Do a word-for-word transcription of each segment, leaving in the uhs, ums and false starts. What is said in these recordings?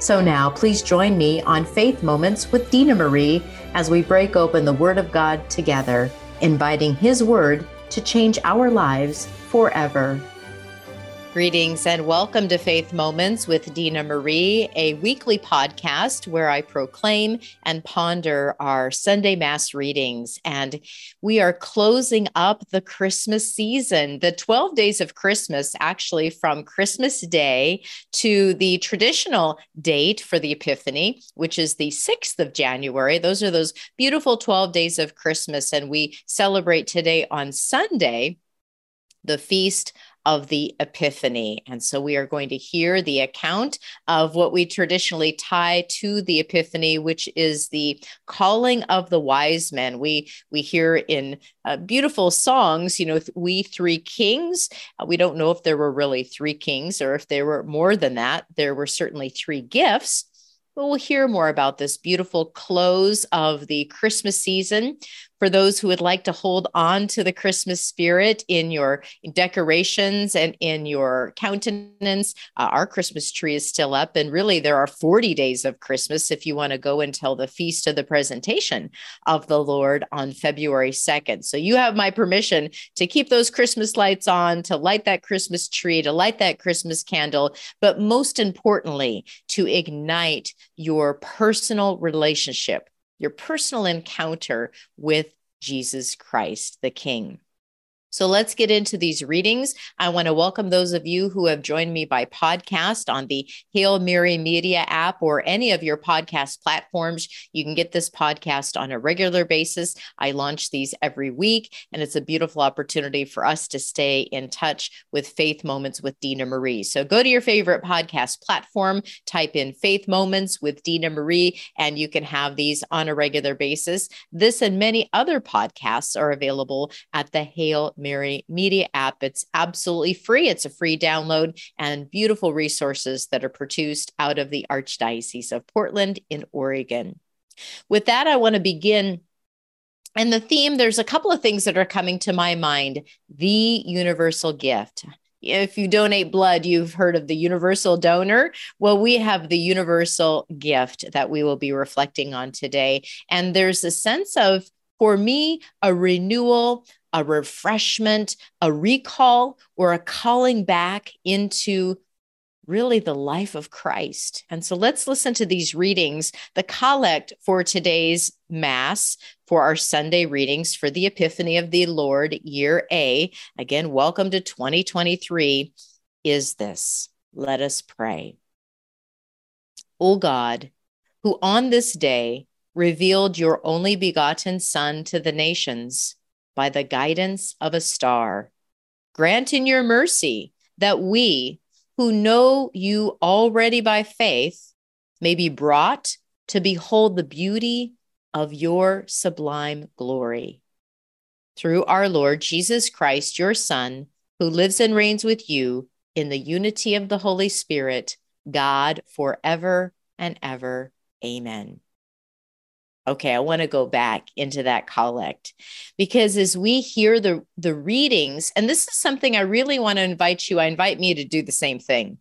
So now please join me on Faith Moments with Dina Marie as we break open the Word of God together, inviting His Word to change our lives forever. Greetings and welcome to Faith Moments with Dina Marie, a weekly podcast where I proclaim and ponder our Sunday Mass readings. And we are closing up the Christmas season, the twelve days of Christmas, actually from Christmas Day to the traditional date for the Epiphany, which is the sixth of January. Those are those beautiful twelve days of Christmas. And we celebrate today on Sunday, the Feast of the Epiphany. And so we are going to hear the account of what we traditionally tie to the Epiphany, which is the calling of the wise men. We we hear in uh, beautiful songs, you know, "We Three Kings." Uh, we don't know if there were really three kings or if there were more than that. There were certainly three gifts. But we'll hear more about this beautiful close of the Christmas season. For those who would like to hold on to the Christmas spirit in your decorations and in your countenance, uh, our Christmas tree is still up. And really, there are forty days of Christmas if you want to go until the Feast of the Presentation of the Lord on February second. So you have my permission to keep those Christmas lights on, to light that Christmas tree, to light that Christmas candle, but most importantly, to ignite your personal relationship, your personal encounter with Jesus Christ, the King. So let's get into these readings. I want to welcome those of you who have joined me by podcast on the Hail Mary Media app or any of your podcast platforms. You can get this podcast on a regular basis. I launch these every week, and it's a beautiful opportunity for us to stay in touch with Faith Moments with Dina Marie. So go to your favorite podcast platform, type in Faith Moments with Dina Marie, and you can have these on a regular basis. This and many other podcasts are available at the Hail Mary Media app. It's absolutely free. It's a free download and beautiful resources that are produced out of the Archdiocese of Portland in Oregon. With that, I want to begin. And the theme, there's a couple of things that are coming to my mind. The universal gift. If you donate blood, you've heard of the universal donor. Well, we have the universal gift that we will be reflecting on today. And there's a sense of, for me, a renewal, a refreshment, a recall, or a calling back into really the life of Christ. And so let's listen to these readings, the collect for today's Mass for our Sunday readings for the Epiphany of the Lord, year A. Again, welcome to twenty twenty-three. Is this? Let us pray. O God, who on this day revealed your only begotten Son to the nations, by the guidance of a star, grant in your mercy that we who know you already by faith may be brought to behold the beauty of your sublime glory. Through our Lord Jesus Christ, your Son, who lives and reigns with you in the unity of the Holy Spirit, God forever and ever. Amen. Okay, I want to go back into that collect because as we hear the, the readings, and this is something I really want to invite you, I invite me to do the same thing,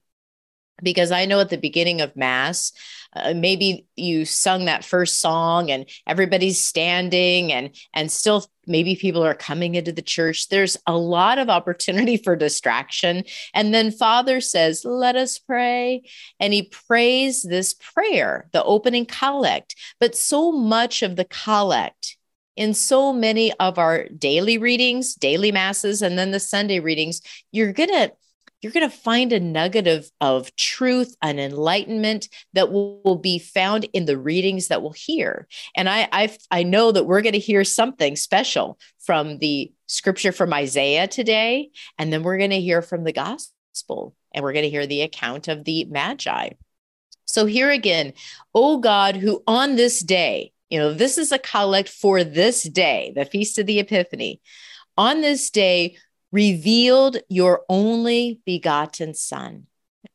because I know at the beginning of Mass, uh, maybe you sung that first song and everybody's standing and, and still maybe people are coming into the church. There's a lot of opportunity for distraction. And then Father says, let us pray. And he prays this prayer, the opening collect. But so much of the collect in so many of our daily readings, daily masses, and then the Sunday readings, you're going to You're going to find a nugget of, of truth and enlightenment that will, will be found in the readings that we'll hear. And I, I, I know that we're going to hear something special from the scripture from Isaiah today, and then we're going to hear from the gospel, and we're going to hear the account of the Magi. So here again, O God, who on this day, you know, this is a collect for this day, the Feast of the Epiphany, on this day, revealed your only begotten Son.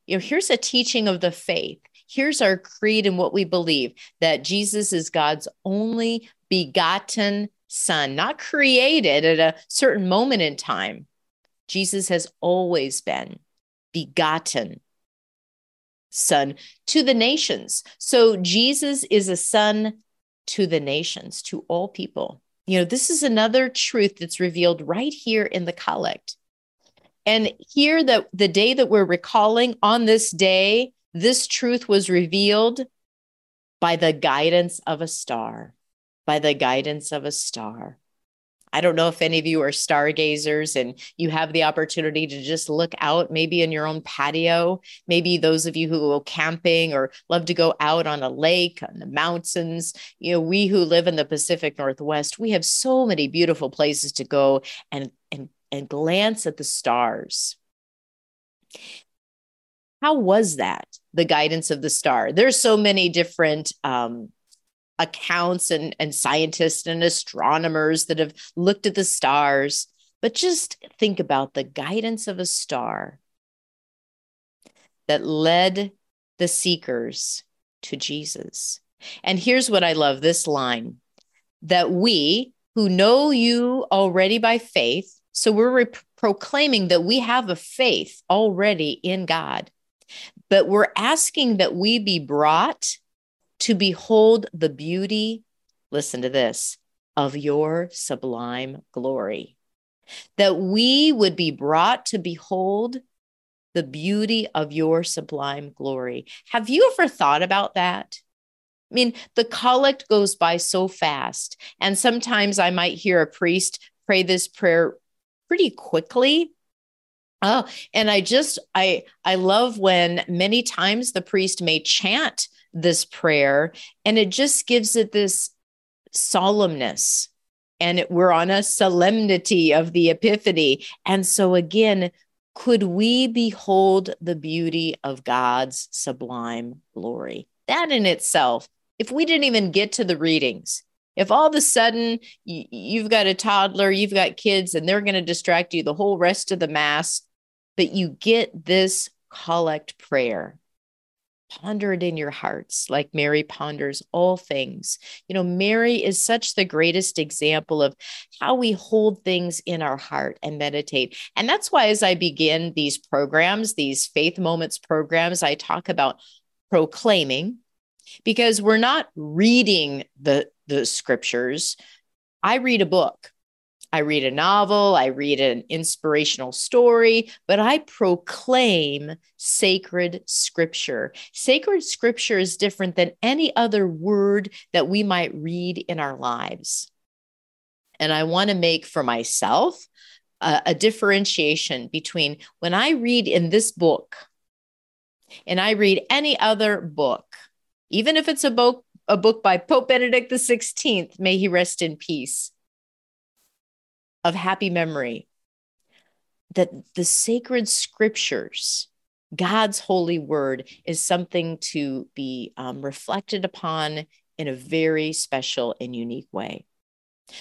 You know, here's a teaching of the faith. Here's our creed and what we believe, that Jesus is God's only begotten Son, not created at a certain moment in time. Jesus has always been begotten Son to the nations. So Jesus is a Son to the nations, to all people. You know, this is another truth that's revealed right here in the collect. And here, that the day that we're recalling, on this day, this truth was revealed by the guidance of a star, by the guidance of a star. I don't know if any of you are stargazers and you have the opportunity to just look out, maybe in your own patio, maybe those of you who go camping or love to go out on a lake, on the mountains. You know, we who live in the Pacific Northwest, we have so many beautiful places to go and, and, and glance at the stars. How was that, the guidance of the star? There's so many different um accounts and, and scientists and astronomers that have looked at the stars, but just think about the guidance of a star that led the seekers to Jesus. And here's what I love, this line, that we who know you already by faith, so we're re- proclaiming that we have a faith already in God, but we're asking that we be brought to behold the beauty, listen to this, of your sublime glory. That we would be brought to behold the beauty of your sublime glory. Have you ever thought about that? I mean, the collect goes by so fast. And sometimes I might hear a priest pray this prayer pretty quickly. Oh, and I just, I, I love when many times the priest may chant this prayer, and it just gives it this solemnness, and it, we're on a solemnity of the Epiphany. And so again, could we behold the beauty of God's sublime glory? That in itself, if we didn't even get to the readings, if all of a sudden you, you've got a toddler, you've got kids, and they're going to distract you the whole rest of the Mass, but you get this collect prayer, ponder it in your hearts, like Mary ponders all things. You know, Mary is such the greatest example of how we hold things in our heart and meditate. And that's why, as I begin these programs, these Faith Moments programs, I talk about proclaiming, because we're not reading the, the scriptures. I read a book. I read a novel, I read an inspirational story, but I proclaim sacred scripture. Sacred scripture is different than any other word that we might read in our lives. And I want to make for myself a, a differentiation between when I read in this book and I read any other book, even if it's a book, a book by Pope Benedict the sixteenth, may he rest in peace, of happy memory, that the sacred scriptures, God's holy word, is something to be um, reflected upon in a very special and unique way.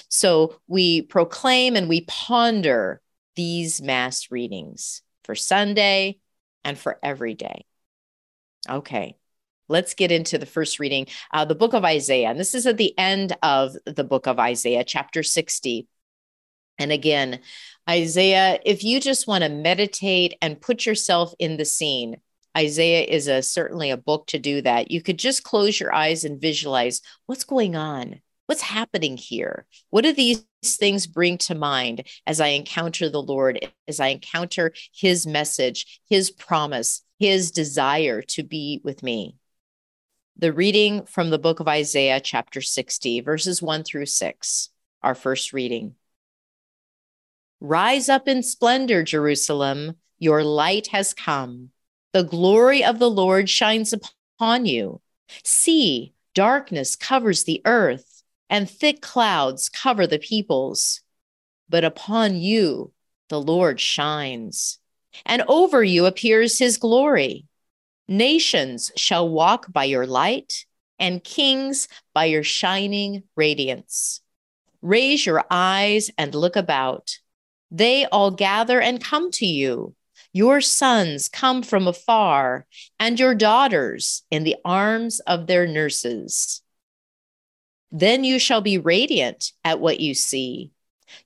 So we proclaim and we ponder these Mass readings for Sunday and for every day. Okay. Let's get into the first reading, uh, the book of Isaiah. And this is at the end of the book of Isaiah, chapter sixty. And again, Isaiah, if you just want to meditate and put yourself in the scene, Isaiah is a, certainly a book to do that. You could just close your eyes and visualize what's going on. What's happening here? What do these things bring to mind as I encounter the Lord, as I encounter his message, his promise, his desire to be with me? The reading from the book of Isaiah, chapter sixty, verses one through six. Our first reading. Rise up in splendor, Jerusalem. Your light has come. The glory of the Lord shines upon you. See, darkness covers the earth, and thick clouds cover the peoples. But upon you the Lord shines, and over you appears his glory. Nations shall walk by your light, and kings by your shining radiance. Raise your eyes and look about. They all gather and come to you. Your sons come from afar, and your daughters in the arms of their nurses. Then you shall be radiant at what you see.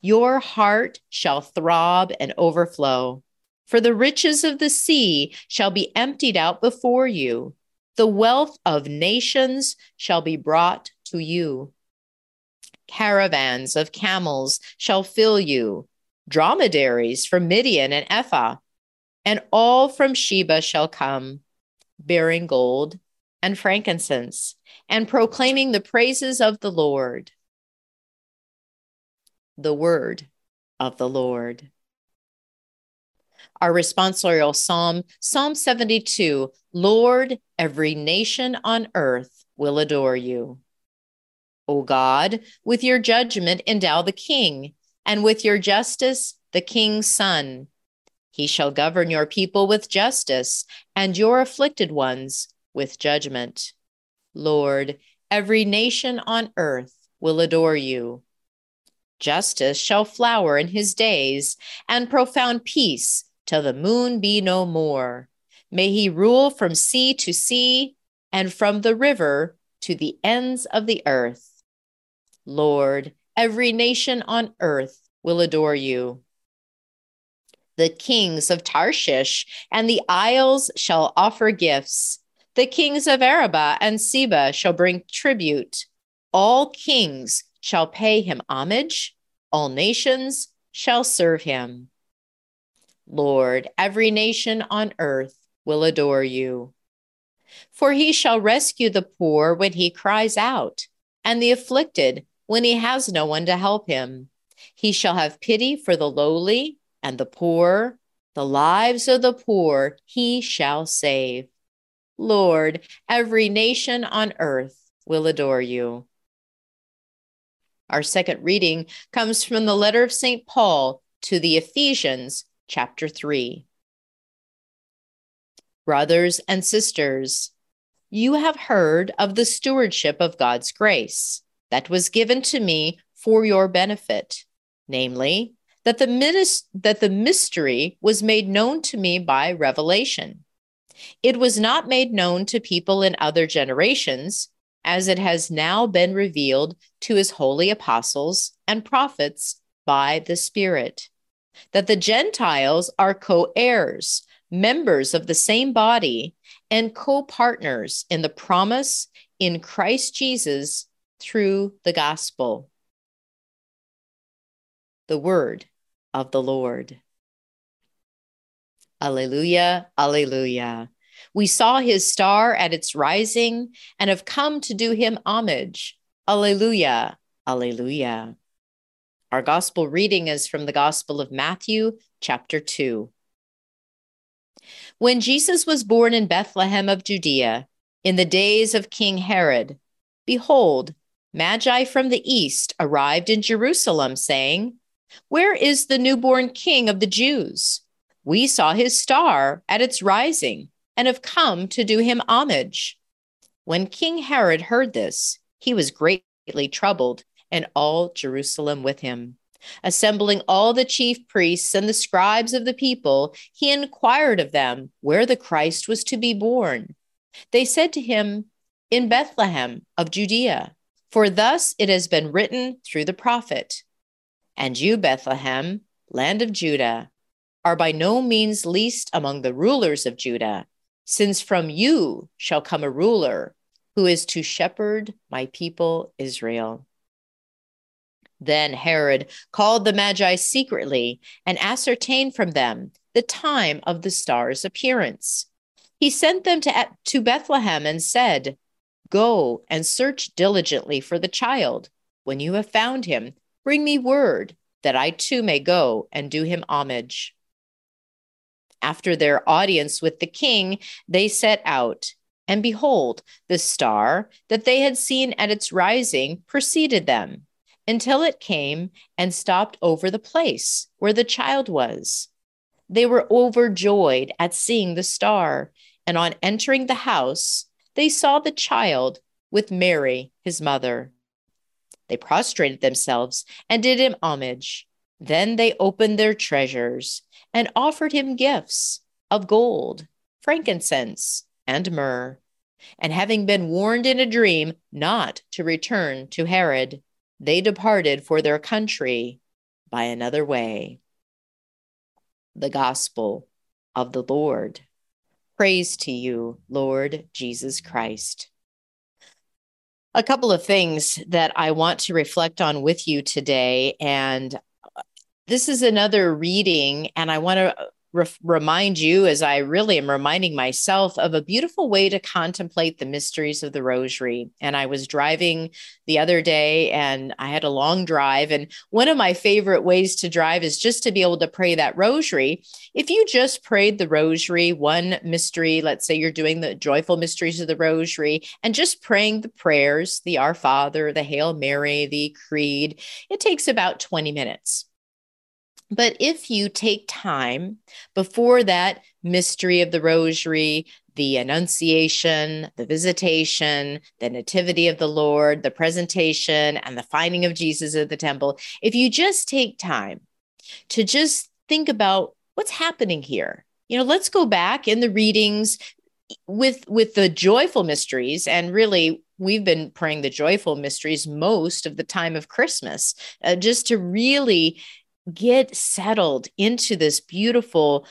Your heart shall throb and overflow, for the riches of the sea shall be emptied out before you. The wealth of nations shall be brought to you. Caravans of camels shall fill you, dromedaries from Midian and Ephah, and all from Sheba shall come, bearing gold and frankincense, and proclaiming the praises of the Lord. The word of the Lord. Our responsorial psalm, Psalm seventy-two, Lord, every nation on earth will adore you. O God, with your judgment endow the king, and with your justice the king's son. He shall govern your people with justice, and your afflicted ones with judgment. Lord, every nation on earth will adore you. Justice shall flower in his days, and profound peace till the moon be no more. May he rule from sea to sea, and from the river to the ends of the earth. Lord, every nation on earth will adore you. The kings of Tarshish and the isles shall offer gifts. The kings of Araba and Seba shall bring tribute. All kings shall pay him homage. All nations shall serve him. Lord, every nation on earth will adore you. For he shall rescue the poor when he cries out, and the afflicted when he has no one to help him. He shall have pity for the lowly, and the poor, the lives of the poor, he shall save. Lord, every nation on earth will adore you. Our second reading comes from the letter of Saint Paul to the Ephesians, chapter three. Brothers and sisters, you have heard of the stewardship of God's grace that was given to me for your benefit, namely, That the, minis- that the mystery was made known to me by revelation. It was not made known to people in other generations, as it has now been revealed to his holy apostles and prophets by the Spirit, that the Gentiles are co-heirs, members of the same body, and co-partners in the promise in Christ Jesus through the gospel. The word of the Lord. Alleluia, alleluia. We saw his star at its rising and have come to do him homage. Alleluia, alleluia. Our gospel reading is from the Gospel of Matthew, chapter two. When Jesus was born in Bethlehem of Judea, in the days of King Herod, behold, Magi from the east arrived in Jerusalem, saying, "Where is the newborn King of the Jews? We saw his star at its rising and have come to do him homage." When King Herod heard this, he was greatly troubled, and all Jerusalem with him. Assembling all the chief priests and the scribes of the people, he inquired of them where the Christ was to be born. They said to him, "In Bethlehem of Judea, for thus it has been written through the prophet, 'And you, Bethlehem, land of Judah, are by no means least among the rulers of Judah, since from you shall come a ruler who is to shepherd my people Israel.'" Then Herod called the Magi secretly and ascertained from them the time of the star's appearance. He sent them to, to Bethlehem and said, "Go and search diligently for the child. When you have found him, Bring me word that I too may go and do him homage." After their audience with the king, they set out, and behold, the star that they had seen at its rising preceded them, until it came and stopped over the place where the child was. They were overjoyed at seeing the star, and on entering the house, they saw the child with Mary, his mother. They prostrated themselves and did him homage. Then they opened their treasures and offered him gifts of gold, frankincense, and myrrh. And having been warned in a dream not to return to Herod, they departed for their country by another way. The Gospel of the Lord. Praise to you, Lord Jesus Christ. A couple of things that I want to reflect on with you today, and this is another reading, and I want to re- remind you, as I really am reminding myself, of a beautiful way to contemplate the mysteries of the Rosary. And I was driving the other day, and I had a long drive, and one of my favorite ways to drive is just to be able to pray that Rosary. If you just prayed the Rosary, one mystery, let's say you're doing the joyful mysteries of the Rosary, and just praying the prayers, the Our Father, the Hail Mary, the Creed, it takes about twenty minutes. But if you take time before that mystery of the Rosary, the Annunciation, the Visitation, the Nativity of the Lord, the Presentation, and the Finding of Jesus at the Temple, if you just take time to just think about what's happening here, you know, let's go back in the readings with, with the joyful mysteries, and really, we've been praying the joyful mysteries most of the time of Christmas, uh, just to really get settled into this beautiful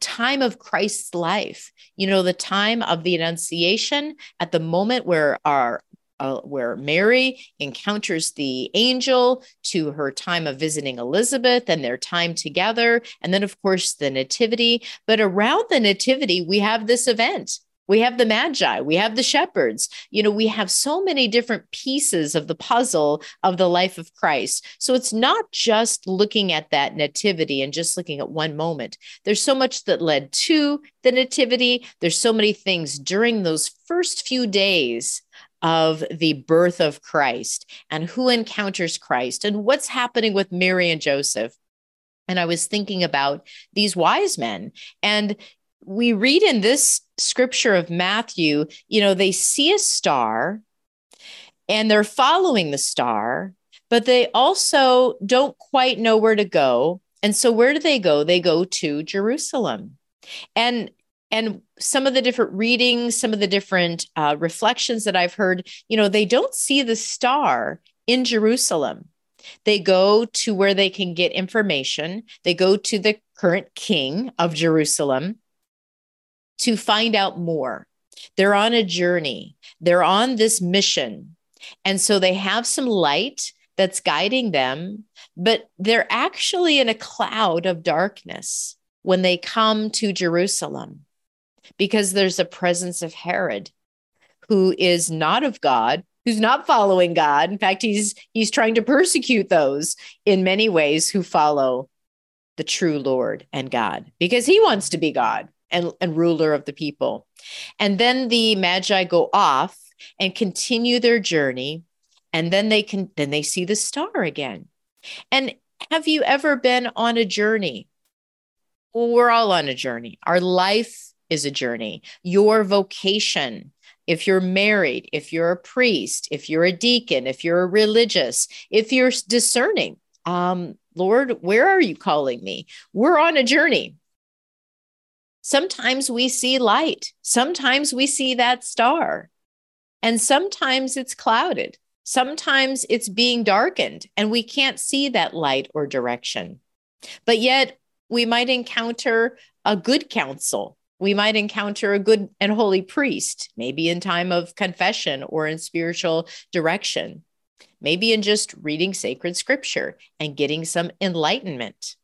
time of Christ's life. You know, the time of the Annunciation, at the moment where our uh, where Mary encounters the angel, to her time of visiting Elizabeth and their time together, and then of course the Nativity. But around the Nativity, we have this event. We have the Magi, we have the shepherds, you know, we have so many different pieces of the puzzle of the life of Christ. So it's not just looking at that nativity and just looking at one moment. There's so much that led to the nativity. There's so many things during those first few days of the birth of Christ, and who encounters Christ, and what's happening with Mary and Joseph. And I was thinking about these wise men, and we read in this scripture of Matthew, you know, they see a star and they're following the star, but they also don't quite know where to go. And so where do they go? They go to Jerusalem. And and some of the different readings, some of the different uh, reflections that I've heard, you know, they don't see the star in Jerusalem. They go to where they can get information. They go to the current king of Jerusalem to find out more. They're on a journey. They're on this mission. And so they have some light that's guiding them, but they're actually in a cloud of darkness when they come to Jerusalem, because there's a presence of Herod, who is not of God, who's not following God. In fact, he's he's trying to persecute those in many ways who follow the true Lord and God, because he wants to be God And, and ruler of the people. And then the Magi go off and continue their journey. And then they can, then they see the star again. And have you ever been on a journey? Well, we're all on a journey. Our life is a journey. Your vocation, if you're married, if you're a priest, if you're a deacon, if you're a religious, if you're discerning, um, Lord, where are you calling me? We're on a journey. Sometimes we see light. Sometimes we see that star. And sometimes it's clouded. Sometimes it's being darkened and we can't see that light or direction. But yet we might encounter a good counsel. We might encounter a good and holy priest, maybe in time of confession or in spiritual direction, maybe in just reading sacred scripture and getting some enlightenment.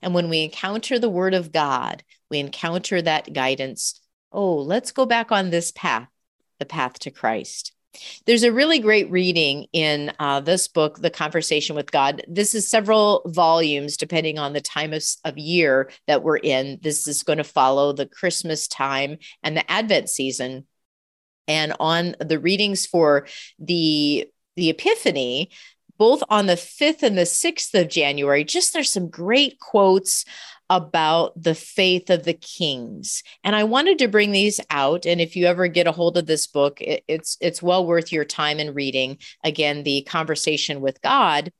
And when we encounter the word of God, we encounter that guidance. Oh, let's go back on this path, the path to Christ. There's a really great reading in uh, this book, The Conversation with God. This is several volumes, depending on the time of, of year that we're in. This is going to follow the Christmas time and the Advent season. And on the readings for the, the Epiphany, both on the fifth and the sixth of January, just there's some great quotes about the faith of the kings. And I wanted to bring these out. And if you ever get a hold of this book, it, it's, it's well worth your time in reading. Again, The Conversation with God.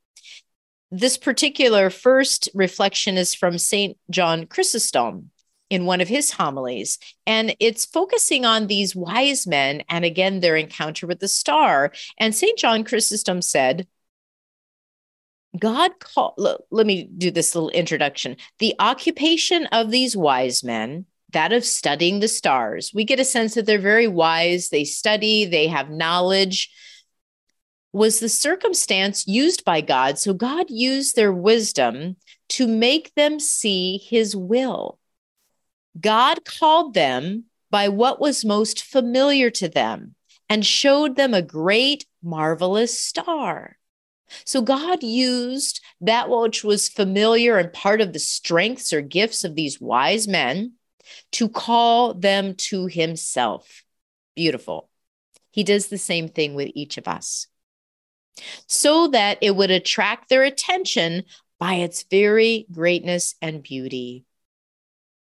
This particular first reflection is from Saint John Chrysostom in one of his homilies. And it's focusing on these wise men and again, their encounter with the star. And Saint John Chrysostom said, God called, let me do this little introduction. The occupation of these wise men, that of studying the stars, we get a sense that they're very wise, they study, they have knowledge, was the circumstance used by God. So God used their wisdom to make them see his will. God called them by what was most familiar to them and showed them a great, marvelous star. So God used that which was familiar and part of the strengths or gifts of these wise men to call them to himself. Beautiful. He does the same thing with each of us so that it would attract their attention by its very greatness and beauty.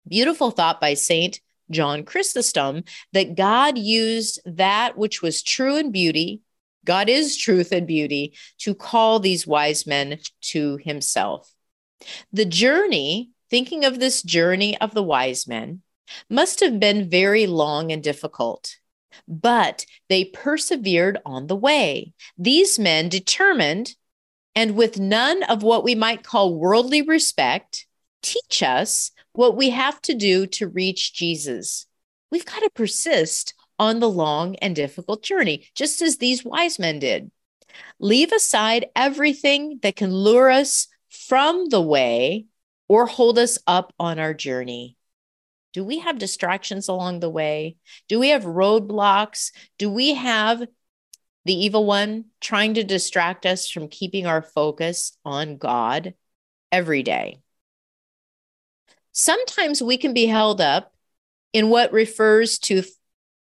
Beautiful thought by Saint John Chrysostom that God used that which was true in beauty. God is truth and beauty to call these wise men to himself. The journey, thinking of this journey of the wise men, must have been very long and difficult, but they persevered on the way. These men determined, and with none of what we might call worldly respect, teach us what we have to do to reach Jesus. We've got to persist on the long and difficult journey, just as these wise men did. Leave aside everything that can lure us from the way or hold us up on our journey. Do we have distractions along the way? Do we have roadblocks? Do we have the evil one trying to distract us from keeping our focus on God every day? Sometimes we can be held up in what refers to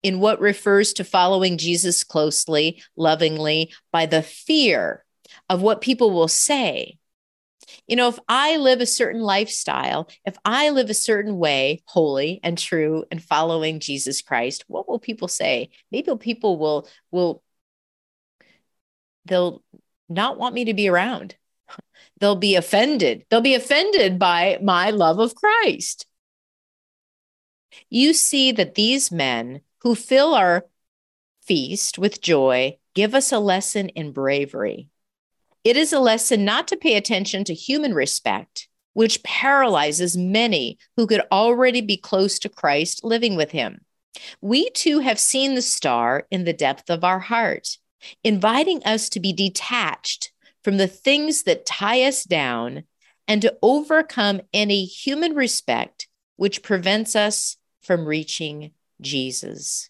in what refers to following Jesus closely, lovingly, by the fear of what people will say. You know, if I live a certain lifestyle, if I live a certain way, holy and true and following Jesus Christ, what will people say? Maybe people will, will, they'll not want me to be around. They'll be offended. They'll be offended by my love of Christ. You see that these men who fill our feast with joy, give us a lesson in bravery. It is a lesson not to pay attention to human respect, which paralyzes many who could already be close to Christ living with him. We too have seen the star in the depth of our heart, inviting us to be detached from the things that tie us down and to overcome any human respect which prevents us from reaching Jesus.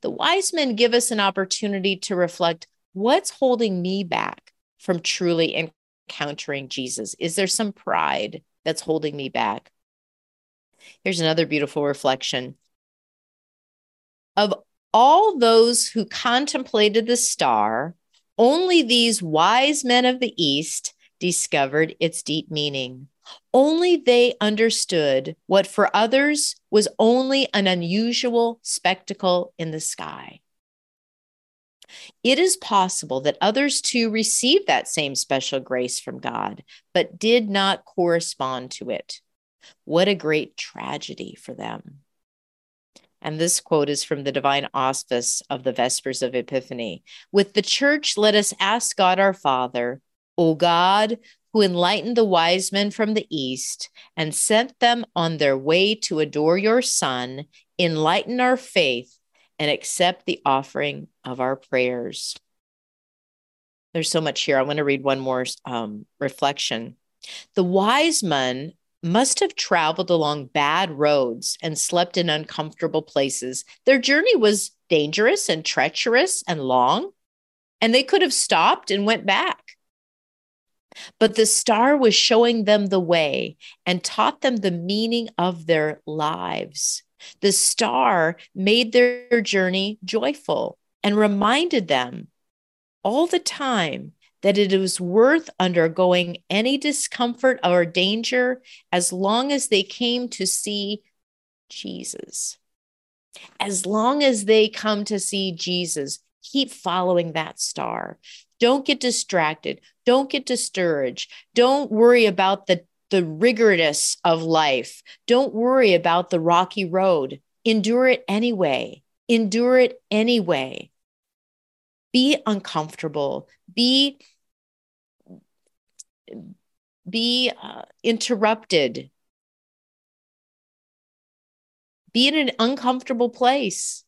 The wise men give us an opportunity to reflect, what's holding me back from truly encountering Jesus? Is there some pride that's holding me back? Here's another beautiful reflection. Of all those who contemplated the star, only these wise men of the East discovered its deep meaning. Only they understood what for others was only an unusual spectacle in the sky. It is possible that others too received that same special grace from God, but did not correspond to it. What a great tragedy for them. And this quote is from the Divine Office of the Vespers of Epiphany. With the church, let us ask God our Father, O God, who enlightened the wise men from the East and sent them on their way to adore your Son, enlighten our faith and accept the offering of our prayers. There's so much here. I want to read one more um, reflection. The wise men must have traveled along bad roads and slept in uncomfortable places. Their journey was dangerous and treacherous and long, and they could have stopped and went back. But the star was showing them the way and taught them the meaning of their lives. The star made their journey joyful and reminded them all the time that it was worth undergoing any discomfort or danger as long as they came to see Jesus. As long as they come to see Jesus, keep following that star. Don't get distracted. Don't get discouraged. Don't worry about the, the rigorousness of life. Don't worry about the rocky road. Endure it anyway. Endure it anyway. Be uncomfortable. Be, be uh, interrupted. Be in an uncomfortable place,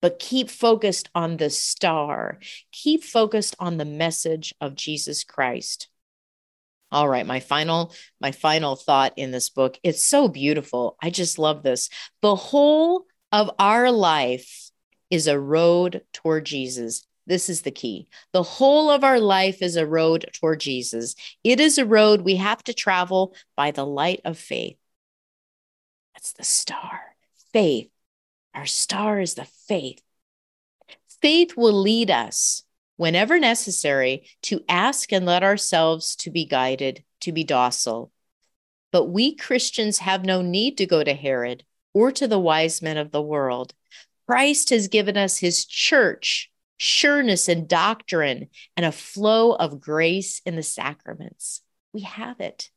but keep focused on the star. Keep focused on the message of Jesus Christ. All right, my final, my final thought in this book. It's so beautiful. I just love this. The whole of our life is a road toward Jesus. This is the key. The whole of our life is a road toward Jesus. It is a road we have to travel by the light of faith. That's the star, faith. Our star is the faith. Faith will lead us, whenever necessary, to ask and let ourselves to be guided, to be docile. But we Christians have no need to go to Herod or to the wise men of the world. Christ has given us his church, sureness in doctrine, and a flow of grace in the sacraments. We have it.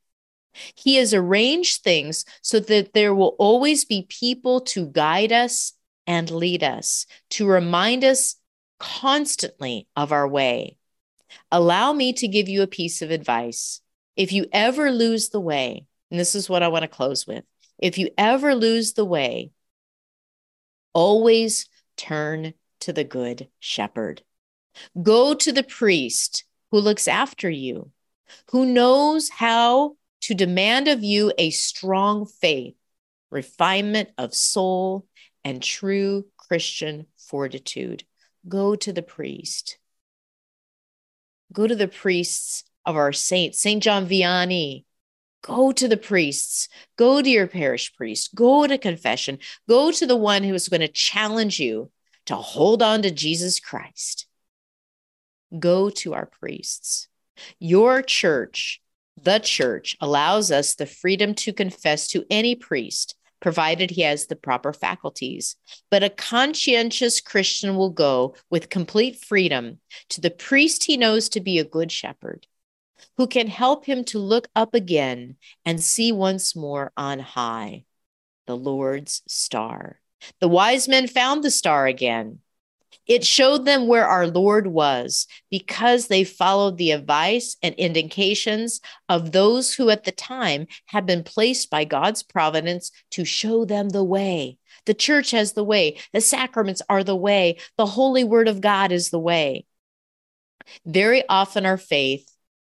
He has arranged things so that there will always be people to guide us and lead us, to remind us constantly of our way. Allow me to give you a piece of advice. If you ever lose the way, and this is what I want to close with, if you ever lose the way, always turn to the Good Shepherd. Go to the priest who looks after you, who knows how to demand of you a strong faith, refinement of soul, and true Christian fortitude. Go to the priest. Go to the priests of our saints, Saint John Vianney. Go to the priests. Go to your parish priest. Go to confession. Go to the one who is going to challenge you to hold on to Jesus Christ. Go to our priests. Your church, the church, allows us the freedom to confess to any priest, provided he has the proper faculties. But a conscientious Christian will go with complete freedom to the priest he knows to be a good shepherd, who can help him to look up again and see once more on high the Lord's star. The wise men found the star again. It showed them where our Lord was because they followed the advice and indications of those who at the time had been placed by God's providence to show them the way. The church has the way. The sacraments are the way. The holy word of God is the way. Very often our faith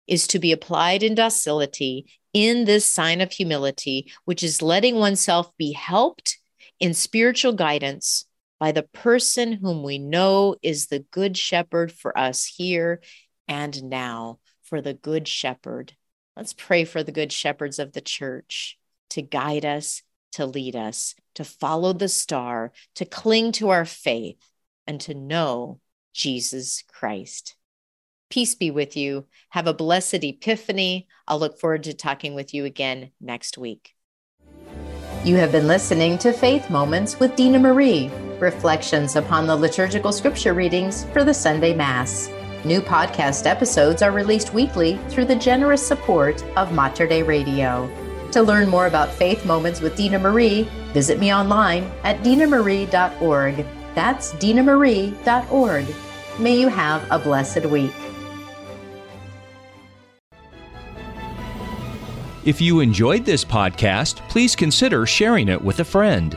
is to be applied in docility in this sign of humility, which is letting oneself be helped in spiritual guidance by the person whom we know is the good shepherd for us here and now, for the good shepherd. Let's pray for the good shepherds of the church to guide us, to lead us, to follow the star, to cling to our faith, and to know Jesus Christ. Peace be with you. Have a blessed Epiphany. I'll look forward to talking with you again next week. You have been listening to Faith Moments with Dina Marie, reflections upon the liturgical scripture readings for the Sunday Mass. New podcast episodes are released weekly through the generous support of Mater Dei Radio. To learn more about Faith Moments with Dina Marie, visit me online at dina marie dot org. That's dina marie dot org. May you have a blessed week. If you enjoyed this podcast, please consider sharing it with a friend.